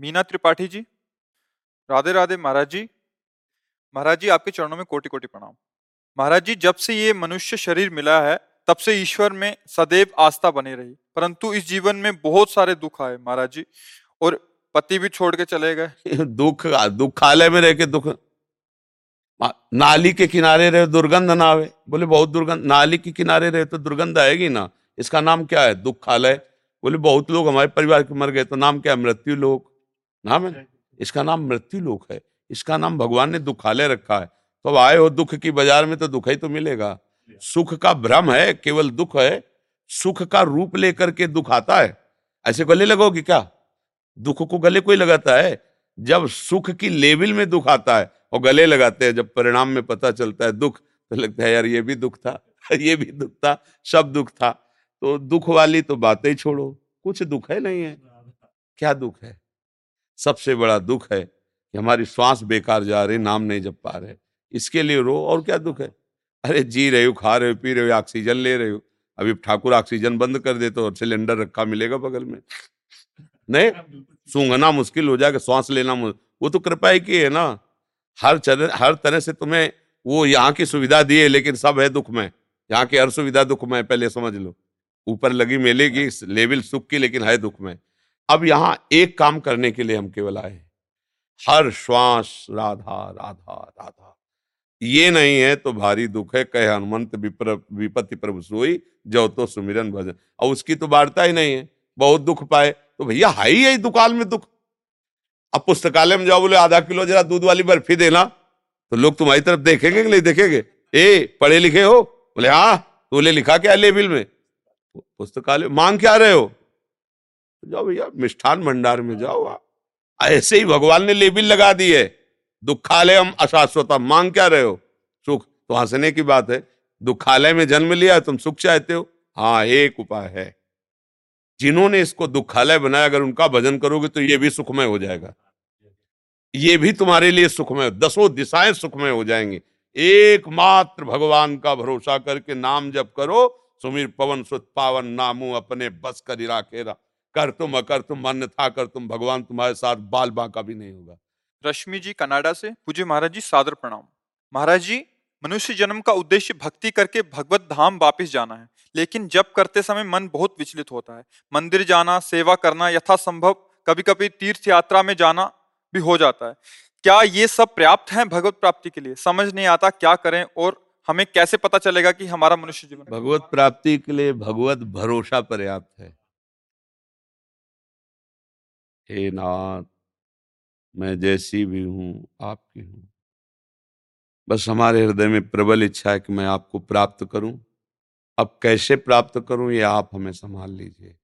मीना त्रिपाठी जी, राधे राधे महाराज जी। महाराज जी, आपके चरणों में कोटि कोटि प्रणाम। महाराज जी, जब से ये मनुष्य शरीर मिला है तब से ईश्वर में सदैव आस्था बनी रही, परंतु इस जीवन में बहुत सारे दुख आए महाराज जी, और पति भी छोड़ के चले गए। दुखालय में रह के दुख, नाली के किनारे रहे दुर्गंध ना आवे। बोले बहुत दुर्गंध, नाली के किनारे रहे तो दुर्गंध आएगी ना, इसका नाम क्या है? दुखालय। बोले बहुत लोग हमारे परिवार के मर गए तो नाम क्या है? मृत्यु लोक। नाम है इसका, नाम मृत्यु लोक है। इसका नाम भगवान ने दुखालय रखा है। तो अब आए हो दुख की बाजार में तो दुख ही तो मिलेगा। सुख का भ्रम है, केवल दुख है। सुख का रूप लेकर के दुख आता है। ऐसे गले लगोगे क्या? दुख को गले कोई लगाता है? जब सुख की लेवल में दुख आता है और गले लगाते हैं, जब परिणाम में पता चलता है दुख, तो लगता है यार ये भी दुख था, ये भी दुख था, सब दुख था। तो दुख वाली तो बातें छोड़ो, कुछ दुख है नहीं है। क्या दुख है? सबसे बड़ा दुख है कि हमारी श्वास बेकार जा रही, नाम नहीं जप पा रहे। इसके लिए रो, और क्या दुख है? अरे जी रहे हो, खा रहे हो, पी रहे हो, ऑक्सीजन ले रहे हो। अभी ठाकुर ऑक्सीजन बंद कर दे तो सिलेंडर रखा मिलेगा बगल में, नहीं सूंघना मुश्किल हो जाएगा, श्वास लेना वो तो कृपा ही की है ना। हर तरह से तुम्हें वो यहाँ की सुविधा दी है, लेकिन सब है दुख में। यहाँ की हर सुविधा दुख में, पहले समझ लो। ऊपर लगी मेले की लेवल सुख की, लेकिन है दुख में। अब यहाँ एक काम करने के लिए हम केवल आए, हर श्वास राधा राधा राधा। ये नहीं है तो भारी दुख है। कहे हनुमंत विपत्ति प्रभु सोई, जो तो सुमिरन भजन। और उसकी तो वार्ता ही नहीं है। बहुत दुख पाए तो भैया है ही यही दुकान में दुख। अब पुस्तकालय में जाओ, बोले आधा किलो जरा दूध वाली बर्फी देना, तो लोग तुम्हारी तरफ देखेंगे कि नहीं देखेंगे? ए पढ़े लिखे हो? बोले हाँ। तो बोले लिखा क्या लेबिल में? पुस्तकालय। मांग क्या रहे हो? जाओ भैया मिष्ठान भंडार में जाओ। ऐसे ही भगवान ने लेबिल लगा दी है, दुखालय हम अशाश्वता। मांग क्या रहे हो? सुख। तो हंसने की बात है, दुखालय में जन्म लिया तुम, सुख चाहते हो? हाँ एक उपाय है, जिन्होंने इसको दुखालय बनाया अगर उनका भजन करोगे तो ये भी सुखमय हो जाएगा, ये भी तुम्हारे लिए सुखमय, दसों दिशाएं सुखमय हो जाएंगी। एकमात्र भगवान का भरोसा करके नाम जप करो, सुमिर पवन सुत पावन नामू अपने बस कर राखेरा, कर तुम अकर तुम अन्यथा कर तुम, भगवान तुम्हारे साथ बाल बांका भी नहीं होगा। रश्मि जी कनाडा से, पूज्य महाराज जी सादर प्रणाम। महाराज जी, मनुष्य जन्म का उद्देश्य भक्ति करके भगवत धाम वापिस जाना है, लेकिन जप करते समय मन बहुत विचलित होता है। मंदिर जाना, सेवा करना, यथासंभव कभी कभी तीर्थ यात्रा में जाना भी हो जाता है। क्या ये सब पर्याप्त है भगवत प्राप्ति के लिए? समझ नहीं आता क्या करें, और हमें कैसे पता चलेगा कि हमारा मनुष्य जीवन भगवत प्राप्ति के लिए? भगवत भरोसा पर्याप्त है। हे नाथ, मैं जैसी भी हूँ आपकी हूँ, बस हमारे हृदय में प्रबल इच्छा है कि मैं आपको प्राप्त करूँ। अब कैसे प्राप्त करूँ ये आप हमें संभाल लीजिए।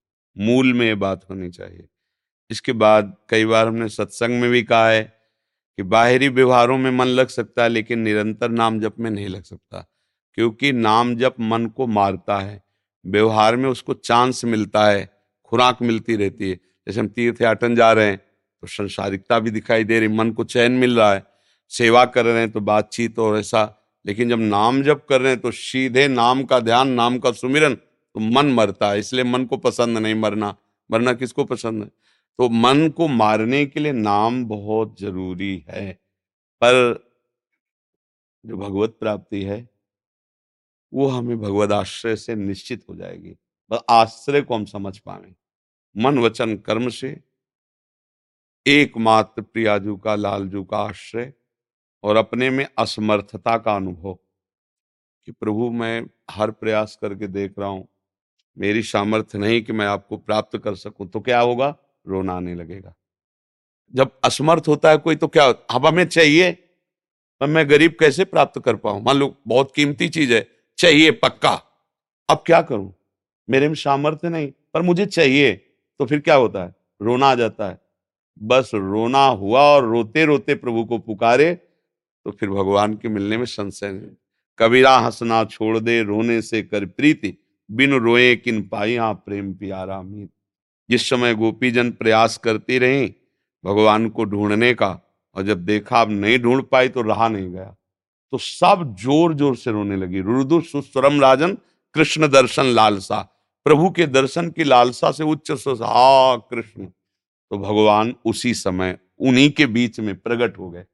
मूल में ये बात होनी चाहिए। इसके बाद कई बार हमने सत्संग में भी कहा है कि बाहरी व्यवहारों में मन लग सकता है लेकिन निरंतर नाम जप में नहीं लग सकता, क्योंकि नाम जप मन को मारता है। व्यवहार में उसको चांस मिलता है, खुराक मिलती रहती है। जैसे हम तीर्थ याटन जा रहे हैं तो संसारिकता भी दिखाई दे रही, मन को चैन मिल रहा है, सेवा कर रहे हैं तो बातचीत और ऐसा, लेकिन जब नाम जप कर रहे हैं तो सीधे नाम का ध्यान, नाम का सुमिरन, तो मन मरता है। इसलिए मन को पसंद नहीं मरना, मरना किसको पसंद है। तो मन को मारने के लिए नाम बहुत जरूरी है। पर जो भगवत प्राप्ति है वो हमें भगवद आश्रय से निश्चित हो जाएगी। बस आश्रय को हम समझ पाएं। मन वचन कर्म से एकमात्र प्रियाजू का, लालजू का आश्रय और अपने में असमर्थता का अनुभव कि प्रभु मैं हर प्रयास करके देख रहा हूँ, मेरी सामर्थ्य नहीं कि मैं आपको प्राप्त कर सकूं, तो क्या होगा, रोना आने लगेगा। जब असमर्थ होता है कोई तो क्या होता, अब हमें चाहिए पर मैं गरीब कैसे प्राप्त कर पाऊं। मान लो बहुत कीमती चीज है, चाहिए पक्का, अब क्या करूं, मेरे में सामर्थ्य नहीं पर मुझे चाहिए, तो फिर क्या होता है, रोना आ जाता है। बस रोना हुआ और रोते रोते प्रभु को पुकारे तो फिर भगवान के मिलने में संशय नहीं। कबीरा हंसना छोड़ दे रोने से कर प्रीति, बिन रोए किन पाई हाँ प्रेम प्यारा मीत। जिस समय गोपी जन प्रयास करती रही भगवान को ढूंढने का, और जब देखा अब नहीं ढूंढ पाई तो रहा नहीं गया, तो सब जोर जोर से रोने लगी। रुदु सुस्वरम राजन कृष्ण दर्शन लालसा, प्रभु के दर्शन की लालसा से उच्च स्वर से हा कृष्ण। तो भगवान उसी समय उन्हीं के बीच में प्रकट हो गए।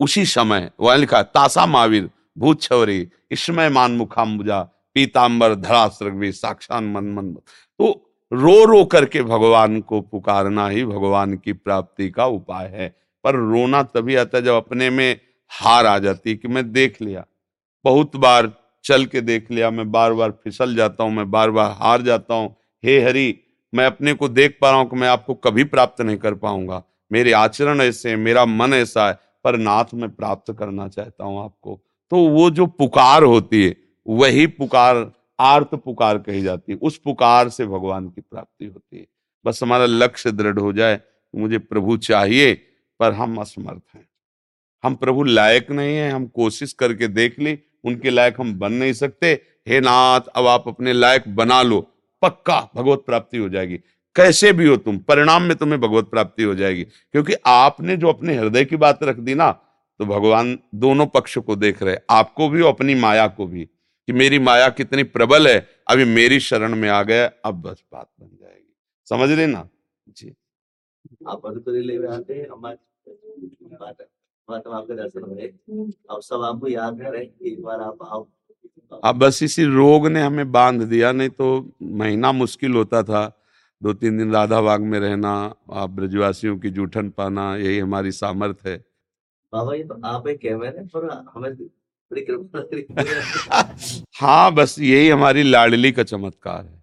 उसी समय वह लिखा तासा महावीर भूछवरी इसमय मान मुखाम्बुजा पीताम्बर धरास्रग्वी साक्षान मन मन। तो रो रो करके भगवान को पुकारना ही भगवान की प्राप्ति का उपाय है। पर रोना तभी आता है जब अपने में हार आ जाती है कि मैं देख लिया, बहुत बार चल के देख लिया, मैं बार बार फिसल जाता हूँ, मैं बार बार हार जाता हूँ। हे हरि, मैं अपने को देख पा रहा हूँ कि मैं आपको कभी प्राप्त नहीं कर पाऊंगा, मेरे आचरण ऐसे हैं, मेरा मन ऐसा है, पर नाथ मैं प्राप्त करना चाहता हूँ आपको। तो वो जो पुकार होती है वही पुकार आर्त पुकार कही जाती है। उस पुकार से भगवान की प्राप्ति होती है। बस हमारा लक्ष्य दृढ़ हो जाए कि मुझे प्रभु चाहिए पर हम असमर्थ हैं, हम प्रभु लायक नहीं हैं, हम कोशिश करके देख ली, उनके लायक हम बन नहीं सकते। हे नाथ, अब आप अपने लायक बना लो, पक्का भगवत प्राप्ति हो जाएगी। कैसे भी हो तुम, परिणाम में तुम्हें भगवत प्राप्ति हो जाएगी, क्योंकि आपने जो अपने हृदय की बात रख दी ना, तो भगवान दोनों पक्षों को देख रहे, आपको भी और अपनी माया को भी, कि मेरी माया कितनी प्रबल है, अभी मेरी शरण में आ गया, अब बस बात बन जाएगी। समझ रहे ना जी। आप सब आपको याद करें एक बार आप आओ। अब बस इसी रोग ने हमें बांध दिया, नहीं तो महीना मुश्किल होता था। 2-3 दिन राधा बाग में रहना, आप ब्रजवासियों की जूठन पाना, यही हमारी सामर्थ है। बाबा ये तो आप ही कह रहे हैं, पर हमें हाँ, बस यही हमारी लाडली का चमत्कार है।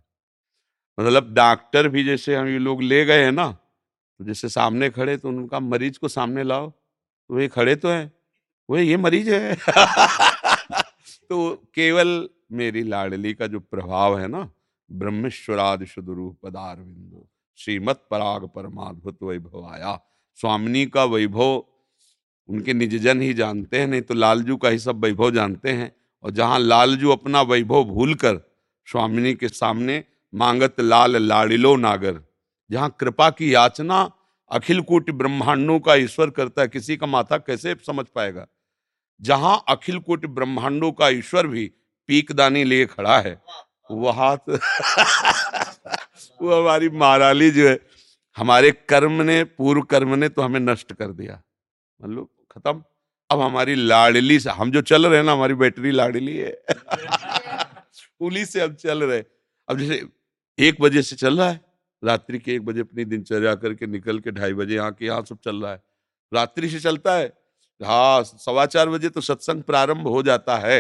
मतलब डॉक्टर भी जैसे हम ये लोग ले गए हैं ना, तो जैसे सामने खड़े तो उनका मरीज को सामने लाओ, तो वे खड़े तो हैं, वो ये मरीज है तो केवल मेरी लाडली का जो प्रभाव है ना, ब्रह्मेश्वरादि शुद्रूप पदारविंदो श्रीमत पराग परमाद्भुत वैभवाया। स्वामिनी का वैभव उनके निजजन ही जानते हैं, नहीं तो लालजू का ही सब वैभव जानते हैं। और जहाँ लालजू अपना वैभव भूलकर स्वामिनी के सामने मांगत लाल लाडिलो नागर, जहाँ कृपा की याचना अखिल कोटि ब्रह्मांडों का ईश्वर करता है, किसी का माथा कैसे समझ पाएगा, जहाँ अखिल कोटि ब्रह्मांडों का ईश्वर भी पीकदानी लिए खड़ा है, वहाँ तो वो हमारी महाराली जो है, हमारे कर्म ने, पूर्व कर्म ने तो हमें नष्ट कर दिया, मतलब खत्म। अब हमारी लाडली से हम जो चल रहे हैं ना, हमारी बैटरी लाडली है उली से हम चल रहे। अब जैसे 1 बजे से चल रहा है, रात्रि के 1 बजे अपनी दिनचर्या करके निकल के 2:30 बजे यहाँ के यहाँ सब चल रहा है, रात्रि से चलता है। हाँ, 4:15 बजे तो सत्संग प्रारंभ हो जाता है,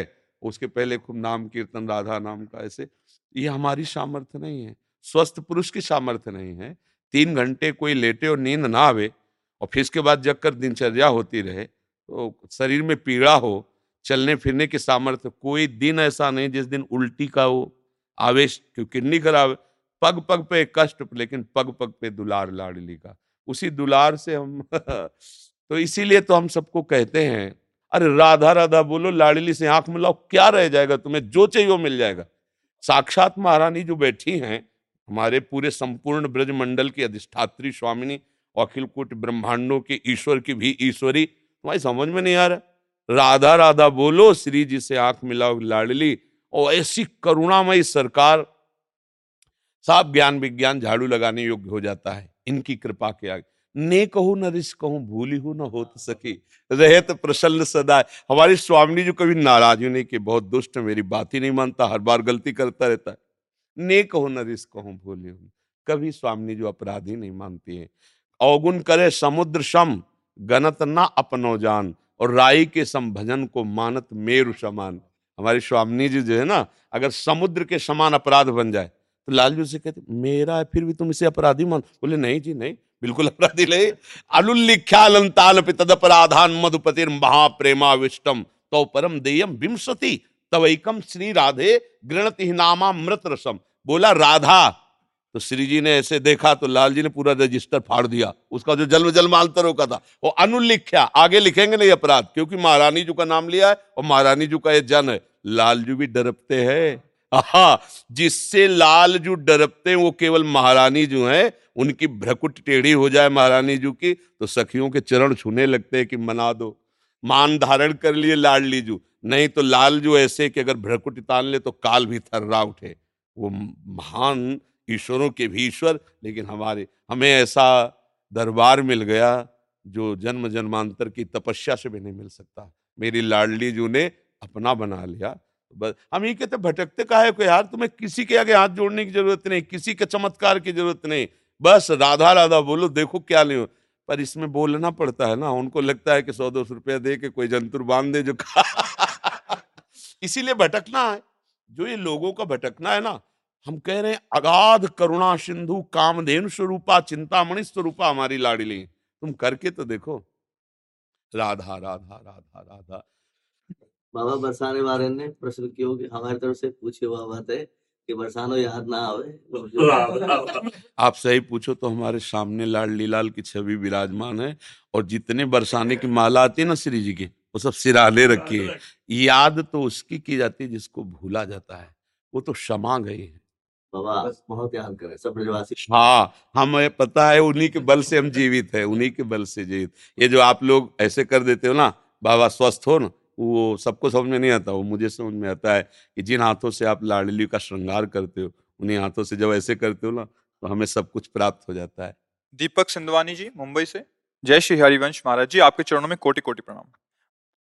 उसके पहले खूब नाम कीर्तन, राधा नाम का ऐसे। ये हमारी सामर्थ्य नहीं है, स्वस्थ पुरुष की सामर्थ्य नहीं है। 3 घंटे कोई लेटे और नींद ना आवे और फिर इसके बाद जग कर दिनचर्या होती रहे, तो शरीर में पीड़ा हो, चलने फिरने की सामर्थ्य। कोई दिन ऐसा नहीं जिस दिन उल्टी का हो आवेश, क्योंकि किडनी खराब है, पग पग पे कष्ट, लेकिन पग पग पे दुलार लाडली का, उसी दुलार से हम तो इसीलिए तो हम सबको कहते हैं, अरे राधा राधा बोलो, लाडली से आंख मिलाओ, क्या रह जाएगा तुम्हें, जो चाहिए वो मिल जाएगा। साक्षात महारानी जो बैठी हैं, हमारे पूरे संपूर्ण ब्रजमंडल की अधिष्ठात्री स्वामिनी, अखिल कोट ब्रह्मांडों के ईश्वर की भी ईश्वरी, तुम्हारी समझ में नहीं आ रहा। राधा राधा बोलो, श्री जी से आंख मिलाओ लाडली। और ऐसी करुणामयी सरकार, साफ ज्ञान विज्ञान झाड़ू लगाने योग्य हो जाता है इनकी कृपा के आगे। ने कहूँ न रिस कहूँ, भूली हूँ न होत सकी, रहत प्रसन्न सदाए। हमारी स्वामिनी जो कभी नाराज नहीं कि बहुत दुष्ट, मेरी बात ही नहीं मानता, हर बार गलती करता रहता है। ने कहूँ न रिस कहूँ, भूली हूँ, कभी स्वामिनी जो अपराधी नहीं मानती है। अवगुण करे समुद्र सम, गणत ना अपनो जान, और राई के संभजन को मानत मेरु समान। हमारी स्वामिनी जी जो है ना, अगर समुद्र के समान अपराध बन जाए तो लालजू से कहते मेरा है, फिर भी तुम इसे अपराधी मान। बोले नहीं जी नहीं, बिल्कुल अपराधी नहीं। अलुल्लिख्यालंताल पितद अपराधान मधुपतिर महाप्रेमाविष्टम तो परम देयम विंशति तवैकम श्री राधे गृणति नामा मृत रसम। बोला राधा, तो श्री जी ने ऐसे देखा तो लाल जी ने पूरा रजिस्टर फाड़ दिया उसका, जो जन्म जन्मांतर होगा था। वो अनुल्लिख्या, आगे लिखेंगे नहीं अपराध, क्योंकि महारानी जी का नाम लिया है और महारानी जी का ये जन है। लालजू भी डरपते हैं, जिससे लालजू डरपते हैं वो केवल महारानी जी हैं। उनकी भ्रकुट टेढ़ी हो जाए महारानी जी की, तो सखियों के चरण छूने लगते हैं कि मना दो, मान धारण कर लिए लाडली जू। नहीं तो लालजू ऐसे कि अगर भ्रकुट तान ले तो काल भी थर्रा उठे। वो महान ईश्वरों के भी ईश्वर, लेकिन हमारे हमें ऐसा दरबार मिल गया जो जन्म जन्मांतर की तपस्या से भी नहीं मिल सकता। मेरी लाडली जू ने अपना बना लिया। बस हम ये कहते भटकते का है को यार, तुम्हें किसी के आगे हाथ जोड़ने की जरूरत नहीं, किसी के चमत्कार की जरूरत नहीं, बस राधा राधा बोलो, देखो क्या ले। पर इसमें बोलना पड़ता है ना, उनको लगता है कि 100-200 रुपया दे के कोई जंतुर बांध दे जो इसीलिए भटकना है, जो ये लोगों का भटकना है ना। हम कह रहे हैं अगाध करुणा सिंधु कामधेनु स्वरूपा चिंतामणि स्वरूपा हमारी लाडली, तुम करके तो देखो राधा राधा राधा राधा। बाबा बरसाने वाले ने प्रश्न किया कि हमारी तरफ से पूछे हुआ बात है कि बरसानो याद ना आवे। आप सही पूछो तो हमारे सामने लाडली लाल की छवि विराजमान है, और जितने बरसाने की माला आती है ना श्री जी की, वो सब सिराले रखी है। याद तो उसकी की जाती है जिसको भूला जाता है, वो तो क्षमा गई है। बाबा बहुत याद करें सब ब्रजवासी। हाँ, हमें पता है उन्हीं के बल से हम जीवित है, उन्हीं के बल से जीवित। ये जो आप लोग ऐसे कर देते हो ना बाबा, स्वस्थ हो ना, वो सबको समझ में नहीं आता, वो मुझे समझ में आता है कि जिन हाथों से आप लाडली का श्रृंगार करते हो, उन्हीं हाथों से जब ऐसे करते हो ना, तो हमें सब कुछ प्राप्त हो जाता है। दीपक सिंधवानी जी मुंबई से, जय श्री हरिवंश महाराज जी, आपके चरणों में कोटि कोटि प्रणाम।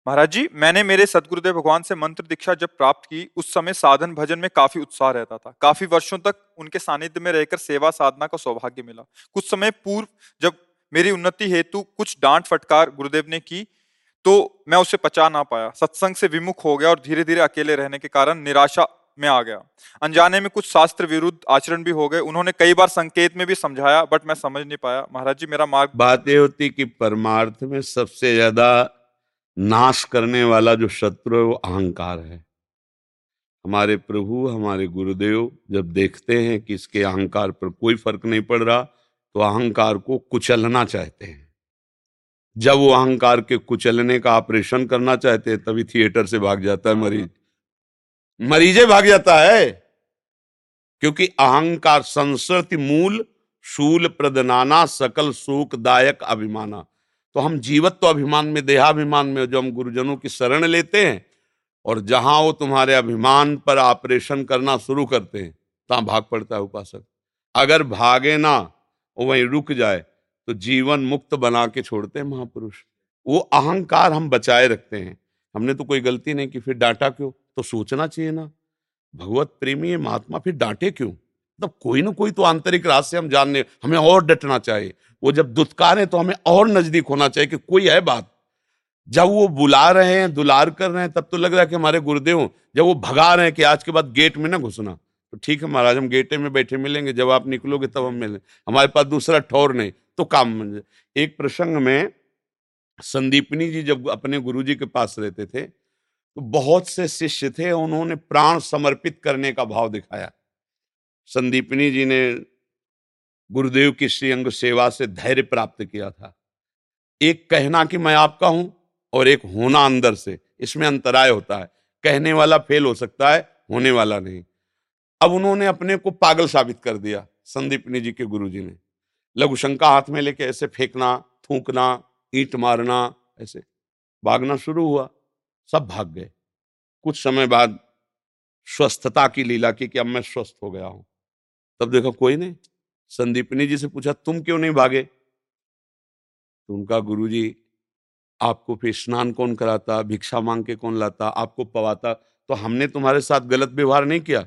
महाराज जी, मैंने मेरे सदगुरुदेव भगवान से मंत्र दीक्षा जब प्राप्त की, उस समय साधन भजन में काफी उत्साह रहता था। काफी वर्षों तक उनके सानिध्य में रहकर सेवा साधना का सौभाग्य मिला। कुछ समय पूर्व जब मेरी उन्नति हेतु कुछ डांट फटकार गुरुदेव ने की, तो मैं उसे पचा ना पाया, सत्संग से विमुख हो गया और धीरे धीरे अकेले रहने के कारण निराशा में आ गया। अनजाने में कुछ शास्त्र विरुद्ध आचरण भी हो गए। उन्होंने कई बार संकेत में भी समझाया, बट मैं समझ नहीं पाया। महाराज जी मेरा मार्ग। बात यह होती कि परमार्थ में सबसे ज्यादा नाश करने वाला जो शत्रु है वो अहंकार है। हमारे प्रभु हमारे गुरुदेव जब देखते हैं कि इसके अहंकार पर कोई फर्क नहीं पड़ रहा, तो अहंकार को कुचलना चाहते हैं। जब वो अहंकार के कुचलने का ऑपरेशन करना चाहते हैं, तभी थिएटर से भाग जाता है मरीजे भाग जाता है। क्योंकि अहंकार संसर्ति मूल शूल प्रदनाना सकल शोकदायक अभिमाना। तो हम जीवत तो अभिमान में, देहाभिमान में, जो हम गुरुजनों की शरण लेते हैं, और जहां वो तुम्हारे अभिमान पर ऑपरेशन करना शुरू करते हैं, तहां भाग पड़ता है उपासक। अगर भागे ना, वहीं रुक जाए, तो जीवन मुक्त बना के छोड़ते हैं महापुरुष। वो अहंकार हम बचाए रखते हैं। हमने तो कोई गलती नहीं कि फिर डांटा क्यों, तो सोचना चाहिए ना, भगवत प्रेमी है महात्मा, फिर डांटे क्यों। तब कोई ना कोई तो आंतरिक राज से हम जानने, हमें और डटना चाहिए। वो जब दुत्कारें तो हमें और नजदीक होना चाहिए कि कोई है बात। जब वो बुला रहे हैं, दुलार कर रहे हैं, तब तो लग रहा है कि हमारे गुरुदेव। जब वो भगा रहे हैं कि आज के बाद गेट में ना घुसना, तो ठीक है महाराज, हम गेटे में बैठे मिलेंगे, जब आप निकलोगे तब हम मिलेंगे, हमारे पास दूसरा ठौर नहीं, तो काम बन जाए। एक प्रसंग में संदीपनी जी जब अपने गुरु जी के पास रहते थे, तो बहुत से शिष्य थे, उन्होंने प्राण समर्पित करने का भाव दिखाया। संदीपनी जी ने गुरुदेव की श्री अंग सेवा से धैर्य प्राप्त किया था। एक कहना कि मैं आपका हूं और एक होना अंदर से, इसमें अंतराय होता है। कहने वाला फेल हो सकता है, होने वाला नहीं। अब उन्होंने अपने को पागल साबित कर दिया संदीपनी जी के गुरुजी ने। लघुशंका हाथ में लेके ऐसे फेंकना, थूकना, ईंट मारना, ऐसे भागना शुरू हुआ। सब भाग गए। कुछ समय बाद स्वस्थता की लीला की कि अब मैं स्वस्थ हो गया हूं। तब देखा कोई नहीं। संदीपनी जी से पूछा, तुम क्यों नहीं भागे? तो उनका गुरुजी, आपको फिर स्नान कौन कराता, भिक्षा मांग के कौन लाता, आपको पवाता, तो हमने तुम्हारे साथ गलत व्यवहार नहीं किया।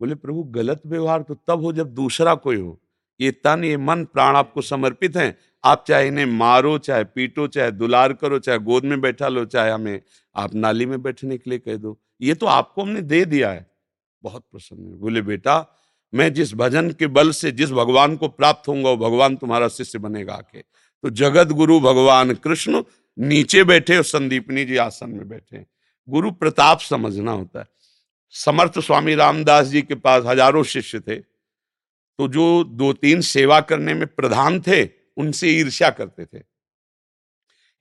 बोले, प्रभु गलत व्यवहार तो तब हो जब दूसरा कोई हो। ये तन, ये मन, प्राण आपको समर्पित हैं। आप चाहे इन्हें मारो, चाहे पीटो, चाहे दुलार करो, चाहे गोद में बैठा लो, चाहे हमें आप नाली में बैठने के लिए कह दो, ये तो आपको हमने दे दिया है। बहुत प्रसन्न है। बोले, बेटा मैं जिस भजन के बल से जिस भगवान को प्राप्त होऊंगा, वो भगवान तुम्हारा शिष्य बनेगा आके। तो जगत गुरु भगवान कृष्ण नीचे बैठे और संदीपनी जी आसन में बैठे। गुरु प्रताप समझना होता है। समर्थ स्वामी रामदास जी के पास हजारों शिष्य थे, तो जो 2-3 सेवा करने में प्रधान थे उनसे ईर्ष्या करते थे।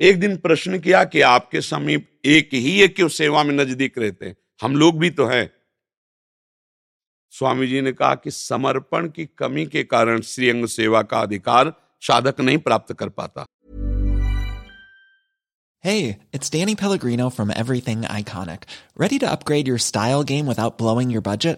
एक दिन प्रश्न किया कि आपके समीप एक ही है क्यों सेवा में नजदीक रहते हैं, हम लोग भी तो हैं। स्वामी जी ने कहा कि समर्पण की कमी के कारण श्रीअंग सेवा का अधिकार साधक नहीं प्राप्त कर पाता। Hey, it's Danny Pellegrino from Everything Iconic. Ready to upgrade your style game without blowing your budget?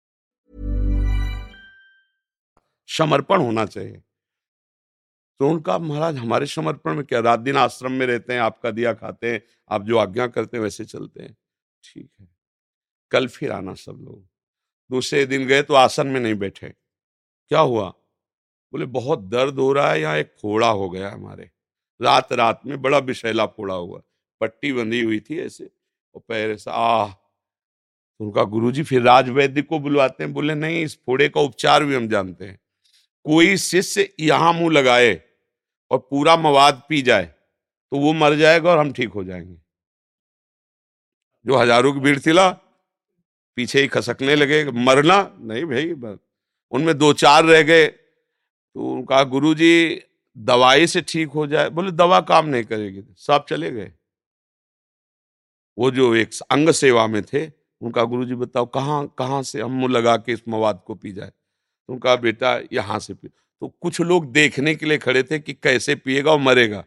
समर्पण होना चाहिए। तो उनका, महाराज हमारे समर्पण में क्या, रात दिन आश्रम में रहते हैं, आपका दिया खाते हैं, आप जो आज्ञा करते हैं वैसे चलते हैं। ठीक है, कल फिर आना सब लोग। दूसरे दिन गए तो आसन में नहीं बैठे। क्या हुआ? बोले, बहुत दर्द हो रहा है, यहाँ एक फोड़ा हो गया हमारे, रात रात में बड़ा विषैला फोड़ा हुआ, पट्टी बंधी हुई थी ऐसे और पैर ऐसा। उनका गुरुजी फिर राजवैद्य को बुलवाते हैं। बोले, नहीं, इस फोड़े का उपचार भी हम जानते हैं। कोई शिष्य यहाँ मुंह लगाए और पूरा मवाद पी जाए तो वो मर जाएगा और हम ठीक हो जाएंगे। जो हजारों की भीड़ थी ला, पीछे ही खसकने लगे, मरना नहीं भाई। उनमें 2-4 रह गए। तो उनका गुरुजी, दवाई से ठीक हो जाए। बोले, दवा काम नहीं करेगी। सब चले गए। वो जो एक अंग सेवा में थे, उनका गुरुजी, बताओ कहाँ कहाँ से हम मुँह लगा के इस मवाद को पी जाए? उनका, बेटा यहाँ से पी। तो कुछ लोग देखने के लिए खड़े थे कि कैसे पिएगा और मरेगा।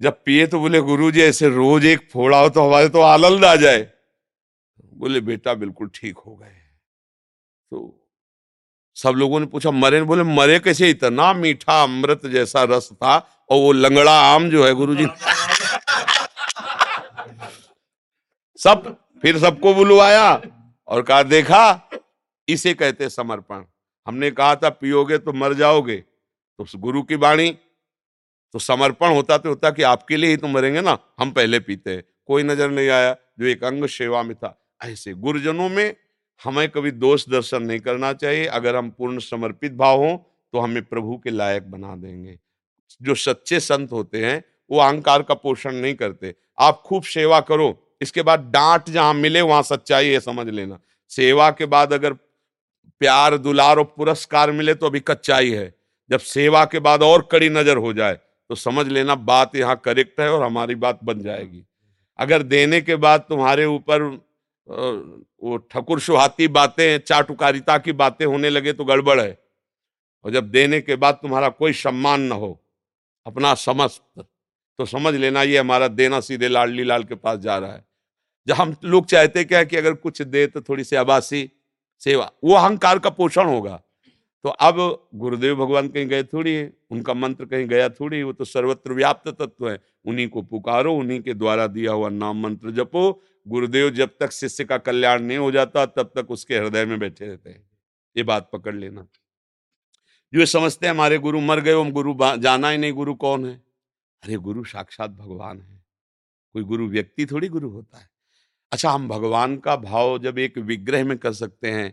जब पिए तो बोले, गुरुजी ऐसे रोज एक फोड़ा हो तो हमारे तो आलल आ जाए। बोले, बेटा बिल्कुल ठीक हो गए। तो सब लोगों ने पूछा, मरे? बोले, मरे कैसे? इतना मीठा अमृत जैसा रस था, और वो लंगड़ा आम जो है गुरुजी। सब फिर सबको बुलवाया और कहा, देखा, इसे कहते समर्पण। हमने कहा था पियोगे तो मर जाओगे, तो गुरु की वाणी। तो समर्पण होता तो होता कि आपके लिए ही तो मरेंगे ना, हम पहले पीते। कोई नजर नहीं आया जो एक अंग सेवा में था। ऐसे गुरुजनों में हमें कभी दोष दर्शन नहीं करना चाहिए। अगर हम पूर्ण समर्पित भाव हों तो हमें प्रभु के लायक बना देंगे। जो सच्चे संत होते हैं वो अहंकार का पोषण नहीं करते। आप खूब सेवा करो, इसके बाद डांट जहां मिले वहां सच्चाई है, समझ लेना। सेवा के बाद अगर प्यार, दुलार और पुरस्कार मिले तो अभी कच्चाई है। जब सेवा के बाद और कड़ी नजर हो जाए तो समझ लेना बात यहाँ करेक्ट है और हमारी बात बन जाएगी। अगर देने के बाद तुम्हारे ऊपर वो ठकुर शुहाती बातें, चाटुकारिता की बातें होने लगे तो गड़बड़ है। और जब देने के बाद तुम्हारा कोई सम्मान न हो अपना समस्त, तो समझ लेना ये हमारा देना सीधे लाडली लाल के पास जा रहा है। जहाँ हम लोग चाहते क्या है कि अगर कुछ दे तो थोड़ी सी आभासी सेवा, वो अहंकार का पोषण होगा। तो अब गुरुदेव भगवान कहीं गए थोड़ी है, उनका मंत्र कहीं गया थोड़ी, वो तो सर्वत्र व्याप्त तत्व है। उन्हीं को पुकारो, उन्हीं के द्वारा दिया हुआ नाम मंत्र जपो। गुरुदेव जब तक शिष्य का कल्याण नहीं हो जाता तब तक उसके हृदय में बैठे रहते हैं, ये बात पकड़ लेना। जो ये समझते हैं हमारे गुरु मर गए, हम गुरु जाना ही नहीं, गुरु कौन है? अरे गुरु साक्षात भगवान है, कोई गुरु व्यक्ति थोड़ी गुरु होता है। अच्छा, हम भगवान का भाव जब एक विग्रह में कर सकते हैं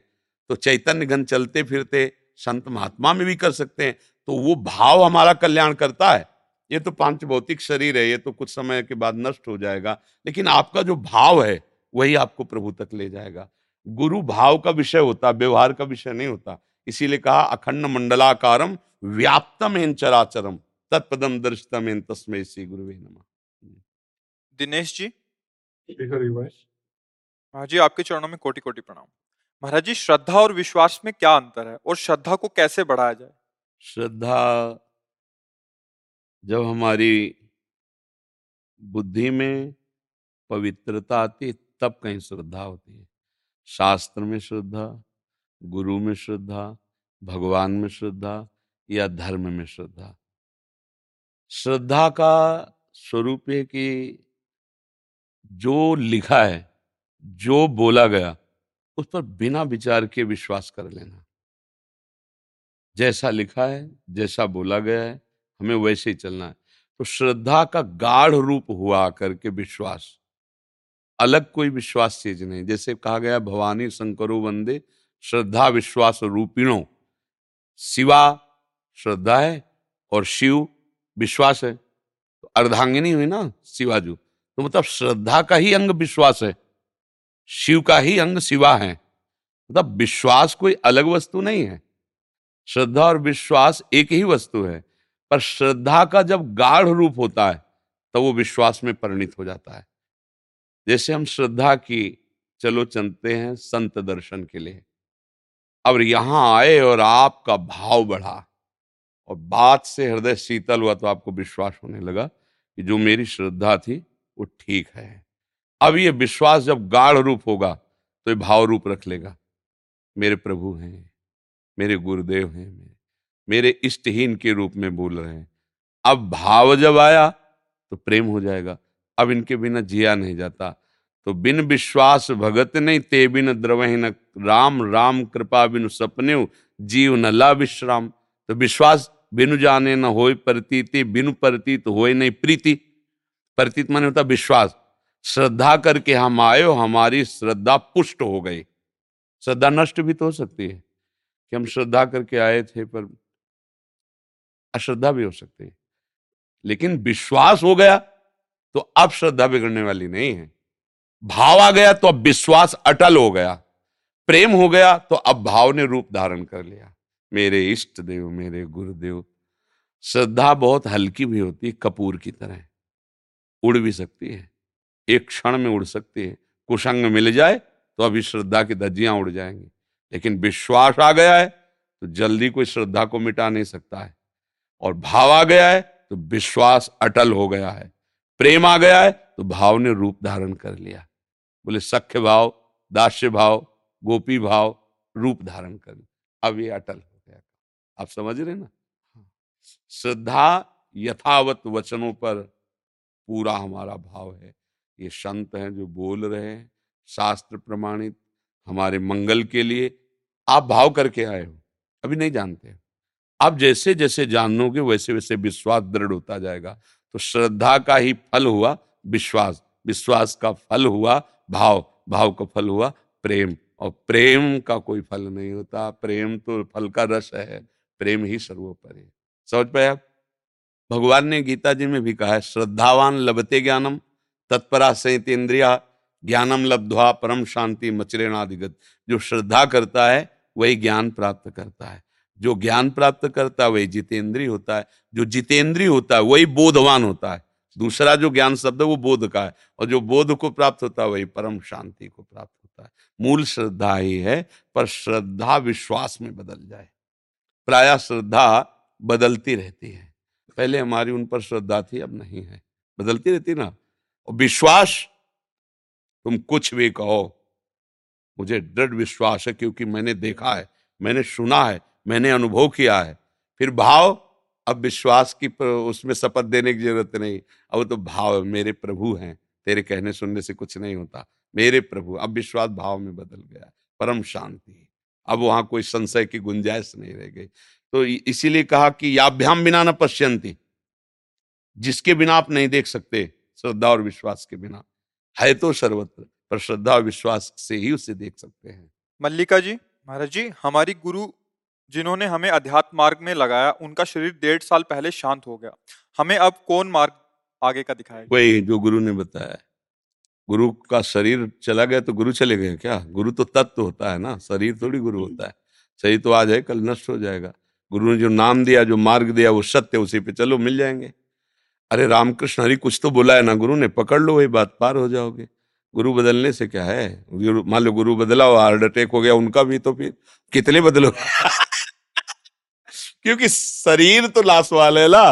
तो चैतन्य घन चलते फिरते संत महात्मा में भी कर सकते हैं, तो वो भाव हमारा कल्याण करता है। ये तो पांच भौतिक शरीर है, ये तो कुछ समय के बाद नष्ट हो जाएगा, लेकिन आपका जो भाव है वही आपको प्रभु तक ले जाएगा। गुरु भाव का विषय होता, व्यवहार का विषय नहीं होता। इसीलिए कहा अखंड मंडलाकारम व्याप्तम एन चराचरम तत्पदम दर्शितम एन तस्मै श्री गुरुवे नमः। दिनेश जी, महाराज जी आपके चरणों में कोटि कोटि प्रणाम। महाराज जी, श्रद्धा और विश्वास में क्या अंतर है और श्रद्धा को कैसे बढ़ाया जाए? श्रद्धा जब हमारी बुद्धि में पवित्रता आती तब कहीं श्रद्धा होती है। शास्त्र में श्रद्धा, गुरु में श्रद्धा, भगवान में श्रद्धा या धर्म में श्रद्धा। श्रद्धा का स्वरूप है कि जो लिखा है, जो बोला गया, उस पर बिना विचार के विश्वास कर लेना। जैसा लिखा है, जैसा बोला गया है, हमें वैसे ही चलना है। तो श्रद्धा का गाढ़ रूप हुआ करके विश्वास, अलग कोई विश्वास चीज नहीं। जैसे कहा गया भवानी शंकरो वंदे श्रद्धा विश्वास रूपिणो, शिवा श्रद्धा है और शिव विश्वास है, तो अर्धांगिनी हुई ना शिवाजू। तो मतलब श्रद्धा का ही अंग विश्वास है, शिव का ही अंग शिवा है। मतलब विश्वास कोई अलग वस्तु नहीं है, श्रद्धा और विश्वास एक ही वस्तु है। पर श्रद्धा का जब गाढ़ रूप होता है तब वो विश्वास में परिणित हो जाता है। जैसे हम श्रद्धा की चलो चलते हैं संत दर्शन के लिए, अब यहां आए और आपका भाव बढ़ा और बात से हृदय शीतल हुआ, तो आपको विश्वास होने लगा कि जो मेरी श्रद्धा थी वो ठीक है। अब ये विश्वास जब गाढ़ रूप होगा तो ये भाव रूप रख लेगा, मेरे प्रभु हैं, मेरे गुरुदेव हैं, मेरे इष्टहीन के रूप में बोल रहे हैं। अब भाव जब आया तो प्रेम हो जाएगा, अब इनके बिना जिया नहीं जाता। तो बिन विश्वास भगत नहीं, ते बिन द्रवहि न राम, राम कृपा बिनु सपनेउ जीव न ला विश्राम। तो विश्वास बिनु जाने न होय प्रतीति, बिनु प्रतीत होय नहीं प्रीति। प्रतीत माने होता विश्वास। श्रद्धा करके हम आए, हमारी श्रद्धा पुष्ट हो गई। श्रद्धा नष्ट भी तो हो सकती है कि हम श्रद्धा करके आए थे, पर अश्रद्धा भी हो सकती है। लेकिन विश्वास हो गया तो अब श्रद्धा बिगड़ने वाली नहीं है। भाव आ गया तो अब विश्वास अटल हो गया, प्रेम हो गया तो अब भाव ने रूप धारण कर लिया, मेरे इष्ट देव, मेरे गुरुदेव। श्रद्धा बहुत हल्की भी होती है, कपूर की तरह उड़ भी सकती है, एक क्षण में उड़ सकती है। कुसंग मिल जाए तो अभी श्रद्धा की धज्जियां उड़ जाएंगी, लेकिन विश्वास आ गया है तो जल्दी कोई श्रद्धा को मिटा नहीं सकता है। और भाव आ गया है तो विश्वास अटल हो गया है, प्रेम आ गया है तो भाव ने रूप धारण कर लिया। बोले सख्य भाव, दास्य भाव, गोपी भाव रूप धारण कर लिया, अब ये अटल हो गया। आप समझ रहे ना। श्रद्धा यथावत वचनों पर पूरा हमारा भाव है। ये संत हैं जो बोल रहे हैं, शास्त्र प्रमाणित, हमारे मंगल के लिए। आप भाव करके आए हो, अभी नहीं जानते। आप जैसे जैसे जानोगे वैसे वैसे विश्वास दृढ़ होता जाएगा। तो श्रद्धा का ही फल हुआ विश्वास, विश्वास का फल हुआ भाव, भाव का फल हुआ प्रेम, और प्रेम का कोई फल नहीं होता। प्रेम तो फल का रस है, प्रेम ही सर्वोपरि। समझ पाए आप। भगवान ने गीता जी में भी कहा है, श्रद्धावान लभते ज्ञानम तत्परा संहित इंद्रिया ज्ञानम लब्ध्वा परम शांति मचरेणाधिगत। जो श्रद्धा करता है वही ज्ञान प्राप्त करता है, जो ज्ञान प्राप्त करता है वही जितेंद्रिय होता है, जो जितेंद्रिय होता है वही बोधवान होता है। दूसरा जो ज्ञान शब्द है वो बोध का है, और जो बोध को प्राप्त होता है वही परम शांति को प्राप्त होता है। मूल श्रद्धा ही है, पर श्रद्धा विश्वास में बदल जाए। प्रायः श्रद्धा बदलती रहती है। पहले हमारी उन पर श्रद्धा थी, अब नहीं है, बदलती रहती ना। और विश्वास, तुम कुछ भी कहो मुझे दृढ़ विश्वास है क्योंकि मैंने देखा है, मैंने सुना है, मैंने अनुभव किया है। फिर भाव, अब विश्वास की उसमें शपथ देने की जरूरत नहीं, अब तो भाव मेरे प्रभु हैं, तेरे कहने सुनने से कुछ नहीं होता, मेरे प्रभु। अब विश्वास भाव में बदल गया, परम शांति, अब वहां कोई संशय की गुंजाइश नहीं रह गई। तो इसीलिए कहा कि याभ्याम बिना न पश्यंती, जिसके बिना आप नहीं देख सकते, श्रद्धा और विश्वास के बिना। है तो सर्वत्र, पर श्रद्धा और विश्वास से ही उसे देख सकते हैं। मल्लिका जी, महाराज जी, हमारी गुरु जिन्होंने हमें अध्यात्म मार्ग में लगाया, उनका शरीर 1.5 साल पहले शांत हो गया, हमें अब कौन मार्ग आगे का दिखाया? वही जो गुरु ने बताया। गुरु का शरीर चला गया तो गुरु चले गए क्या? गुरु तो तत्व होता है ना, शरीर थोड़ी गुरु होता है। शरीर तो आज है, कल नष्ट हो जाएगा। गुरु ने जो नाम दिया, जो मार्ग दिया, वो सत्य, उसी पे चलो, मिल जाएंगे। अरे रामकृष्ण हरी कुछ तो बोला है ना गुरु ने, पकड़ लो वही बात, पार हो जाओगे। गुरु बदलने से क्या है? मान लो गुरु बदला हो, हार्ट अटैक हो गया उनका भी, तो फिर कितने बदलोगे? क्योंकि शरीर तो लाशवाल है ला।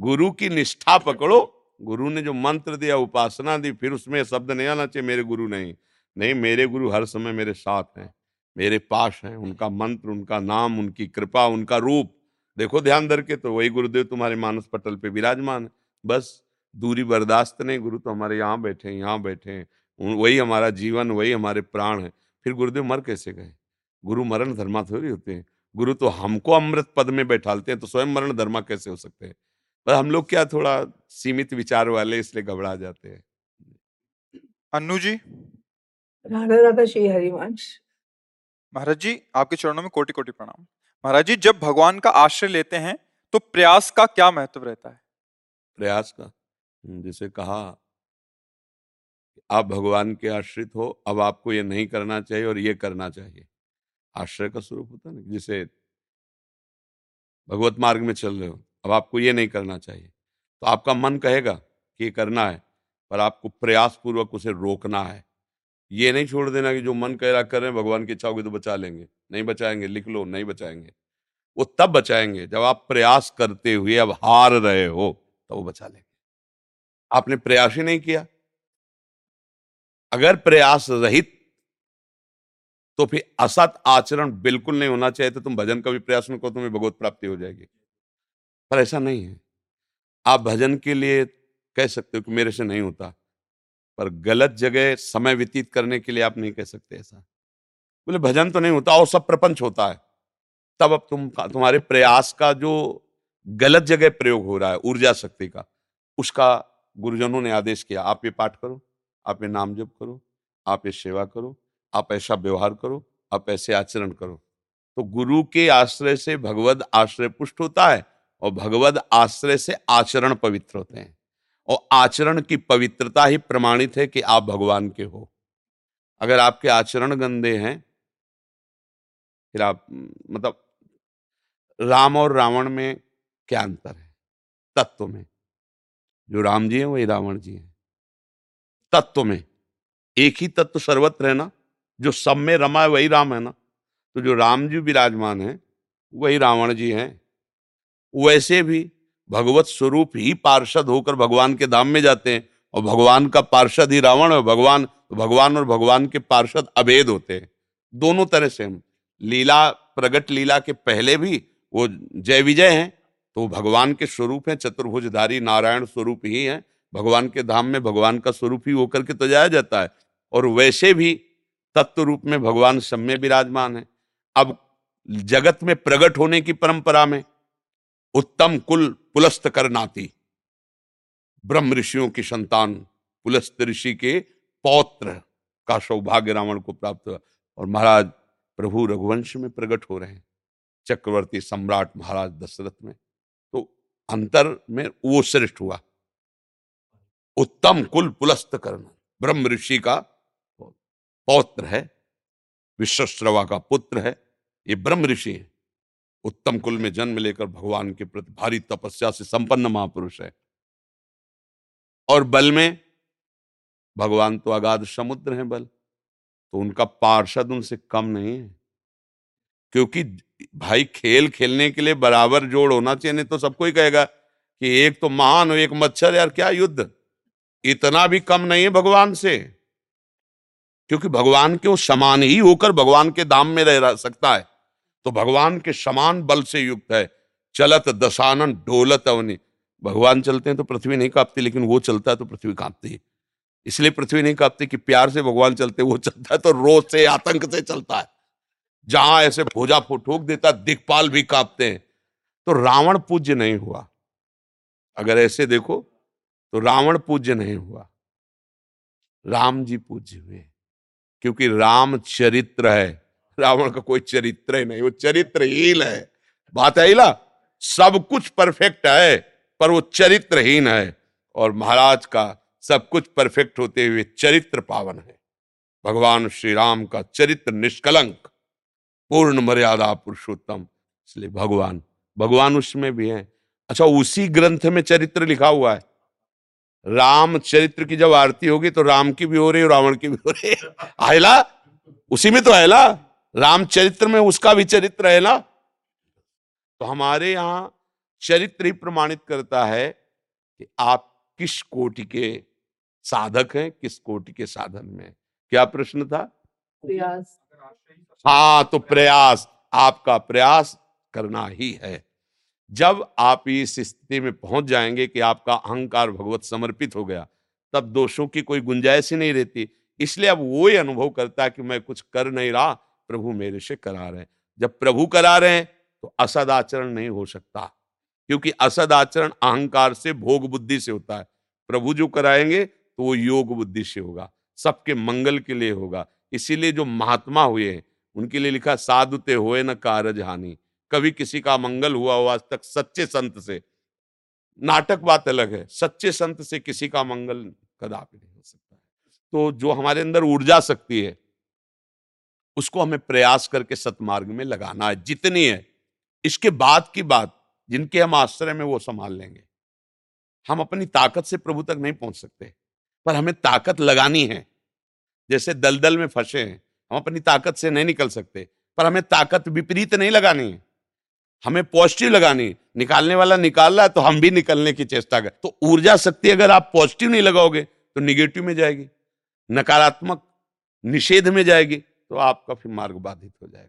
गुरु की निष्ठा पकड़ो। गुरु ने जो मंत्र दिया, उपासना दी, फिर उसमें शब्द नहीं आना चाहिए मेरे गुरु नहीं। मेरे गुरु हर समय मेरे साथ हैं, मेरे पास हैं। उनका मंत्र, उनका नाम, उनकी कृपा, उनका रूप देखो ध्यान धर के, तो वही गुरुदेव तुम्हारे मानस पटल पे विराजमान है। बस दूरी बर्दाश्त नहीं। गुरु तो हमारे यहाँ बैठे हैं। वही हमारा जीवन, वही हमारे प्राण है। फिर गुरुदेव मर कैसे गए? गुरु मरण धर्मा थोड़ी होते हैं। गुरु तो हमको अमृत पद में बैठालते हैं, तो स्वयं मरण धर्मा कैसे हो सकते हैं? पर हम लोग क्या थोड़ा सीमित विचार वाले, इसलिए घबरा जाते हैं। अन्नू जी, राधा राधा, श्री हरिवंश। महाराज जी, आपके चरणों में कोटि कोटि प्रणाम। महाराज जी, जब भगवान का आश्रय लेते हैं तो प्रयास का क्या महत्व रहता है? प्रयास का, जिसे कहा आप भगवान के आश्रित हो, अब आपको ये नहीं करना चाहिए और ये करना चाहिए, आश्रय का स्वरूप होता है ना। जिसे भगवत मार्ग में चल रहे हो, अब आपको ये नहीं करना चाहिए, तो आपका मन कहेगा कि ये करना है, पर आपको प्रयास पूर्वक उसे रोकना है। ये नहीं छोड़ देना कि जो मन कह रहा कर रहे हैं, भगवान की इच्छा होगी तो बचा लेंगे, नहीं बचाएंगे लिख लो, नहीं बचाएंगे। वो तब बचाएंगे जब आप प्रयास करते हुए अब हार रहे हो, तब वो बचा लेंगे। आपने प्रयास ही नहीं किया। अगर प्रयास रहित तो फिर असत आचरण बिल्कुल नहीं होना चाहिए। तो तुम भजन का भी प्रयास न करो, तुम्हें भगवत प्राप्ति हो जाएगी। पर ऐसा नहीं है। आप भजन के लिए कह सकते हो कि मेरे से नहीं होता, पर गलत जगह समय व्यतीत करने के लिए आप नहीं कह सकते ऐसा। बोले भजन तो नहीं होता और सब प्रपंच होता है, तब अब तुम्हारे प्रयास का जो गलत जगह प्रयोग हो रहा है, ऊर्जा शक्ति का, उसका गुरुजनों ने आदेश किया, आप ये पाठ करो, आप ये नाम जप करो, आप ये सेवा करो, आप ऐसा व्यवहार करो, आप ऐसे आचरण करो। तो गुरु के आश्रय से भगवद आश्रय पुष्ट होता है, और भगवद आश्रय से आचरण पवित्र होते हैं। और आचरण की पवित्रता ही प्रमाणित है कि आप भगवान के हो। अगर आपके आचरण गंदे हैं, फिर आप मतलब राम और रावण में क्या अंतर है? तत्व में जो राम जी हैं वही रावण जी हैं। तत्व में एक ही तत्व सर्वत्र है ना, जो सब में रमा है वही राम है ना। तो जो राम जी विराजमान हैं वही रावण जी हैं। वैसे भी भगवत स्वरूप ही पार्षद होकर भगवान के धाम में जाते हैं, और भगवान का पार्षद ही रावण है। भगवान और भगवान के पार्षद अभेद होते हैं दोनों तरह से। लीला, प्रगट लीला के पहले भी वो जय विजय हैं, तो भगवान के स्वरूप हैं, चतुर्भुजधारी नारायण स्वरूप ही हैं। भगवान के धाम में भगवान का स्वरूप ही होकर के तो जाया जाता है। और वैसे भी तत्व रूप में भगवान सब में विराजमान है। अब जगत में प्रगट होने की परंपरा में उत्तम कुल पुलस्त करनाती, ब्रह्म ऋषियों की संतान पुलस्त ऋषि के पौत्र का सौभाग्य रावण को प्राप्त हुआ। और महाराज प्रभु रघुवंश में प्रकट हो रहे हैं, चक्रवर्ती सम्राट महाराज दशरथ में। तो अंतर में वो श्रेष्ठ हुआ, उत्तम कुल पुलस्त करना, ब्रह्म ऋषि का पौत्र है, विश्वश्रवा का पुत्र है, ये ब्रह्म ऋषि है। उत्तम कुल में जन्म लेकर भगवान के प्रति भारी तपस्या से संपन्न महापुरुष है। और बल में भगवान तो अगाध समुद्र हैं बल, तो उनका पार्षद उनसे कम नहीं है। क्योंकि भाई खेल खेलने के लिए बराबर जोड़ होना चाहिए, नहीं तो सबको ही कहेगा कि एक तो महान हो एक मच्छर, यार क्या युद्ध। इतना भी कम नहीं है भगवान से, क्योंकि भगवान के वो समान ही होकर भगवान के धाम में रह सकता है, तो भगवान के समान बल से युक्त है। चलत दशानन डोलत अवनि, भगवान चलते हैं तो पृथ्वी नहीं कांपती, लेकिन वो चलता है तो पृथ्वी कांपती है। इसलिए पृथ्वी नहीं कांपती कि प्यार से भगवान चलते, वो चलता है तो रोष से आतंक से चलता है, जहां ऐसे भोजा ठोक देता दिक्पाल भी कांपते हैं। तो रावण पूज्य नहीं हुआ, अगर ऐसे देखो तो रावण पूज्य नहीं हुआ, राम जी पूज्य हुए, क्योंकि राम चरित्र है, रावण का कोई चरित्र ही नहीं, वो चरित्रहीन है। बात है इला, सब कुछ परफेक्ट है पर वो चरित्रहीन है, और महाराज का सब कुछ परफेक्ट होते हुए चरित्र पावन है। भगवान श्री राम का चरित्र निष्कलंक, पूर्ण मर्यादा पुरुषोत्तम, इसलिए भगवान भगवान उसमें भी हैं। अच्छा, उसी ग्रंथ में चरित्र लिखा हुआ है, राम चरित्र की जब आरती होगी तो राम की भी हो रही है, रावण की भी हो रही है। आयला उसी में तो आयला, राम चरित्र में उसका भी चरित्र है ना। तो हमारे यहाँ चरित्र ही प्रमाणित करता है कि आप किस कोटि के साधक हैं, किस कोटि के साधन में। क्या प्रश्न था? प्रयास। हाँ, तो प्रयास, आपका प्रयास करना ही है। जब आप इस स्थिति में पहुंच जाएंगे कि आपका अहंकार भगवत समर्पित हो गया, तब दोषों की कोई गुंजाइश ही नहीं रहती। इसलिए अब वो ही अनुभव करता है कि मैं कुछ कर नहीं रहा, प्रभु मेरे से करा रहे हैं। जब प्रभु करा रहे हैं तो असद आचरण नहीं हो सकता, क्योंकि असद आचरण अहंकार से, भोग बुद्धि से होता है। प्रभु जो कराएंगे तो वो योग बुद्धि से होगा, सबके मंगल के लिए होगा। इसीलिए जो महात्मा हुए हैं उनके लिए लिखा, साधुते होए न कारज हानि। कभी किसी का मंगल हुआ हो आज तक सच्चे संत से? नाटक बात अलग है, सच्चे संत से किसी का मंगल कदापि नहीं हो सकता। तो जो हमारे अंदर ऊर्जा शक्ति है उसको हमें प्रयास करके सतमार्ग में लगाना है, जितनी है। इसके बाद की बात जिनके हम आश्रय में, वो संभाल लेंगे। हम अपनी ताकत से प्रभु तक नहीं पहुंच सकते, पर हमें ताकत लगानी है। जैसे दलदल में फंसे हैं, हम अपनी ताकत से नहीं निकल सकते, पर हमें ताकत विपरीत नहीं लगानी है, हमें पॉजिटिव लगानी। निकालने वाला निकाल रहा है तो हम भी निकलने की चेष्टा करें। तो ऊर्जा शक्ति अगर आप पॉजिटिव नहीं लगाओगे तो निगेटिव में जाएगी, नकारात्मक निषेध में जाएगी, तो आपका फिर मार्ग बाधित हो जाएगा।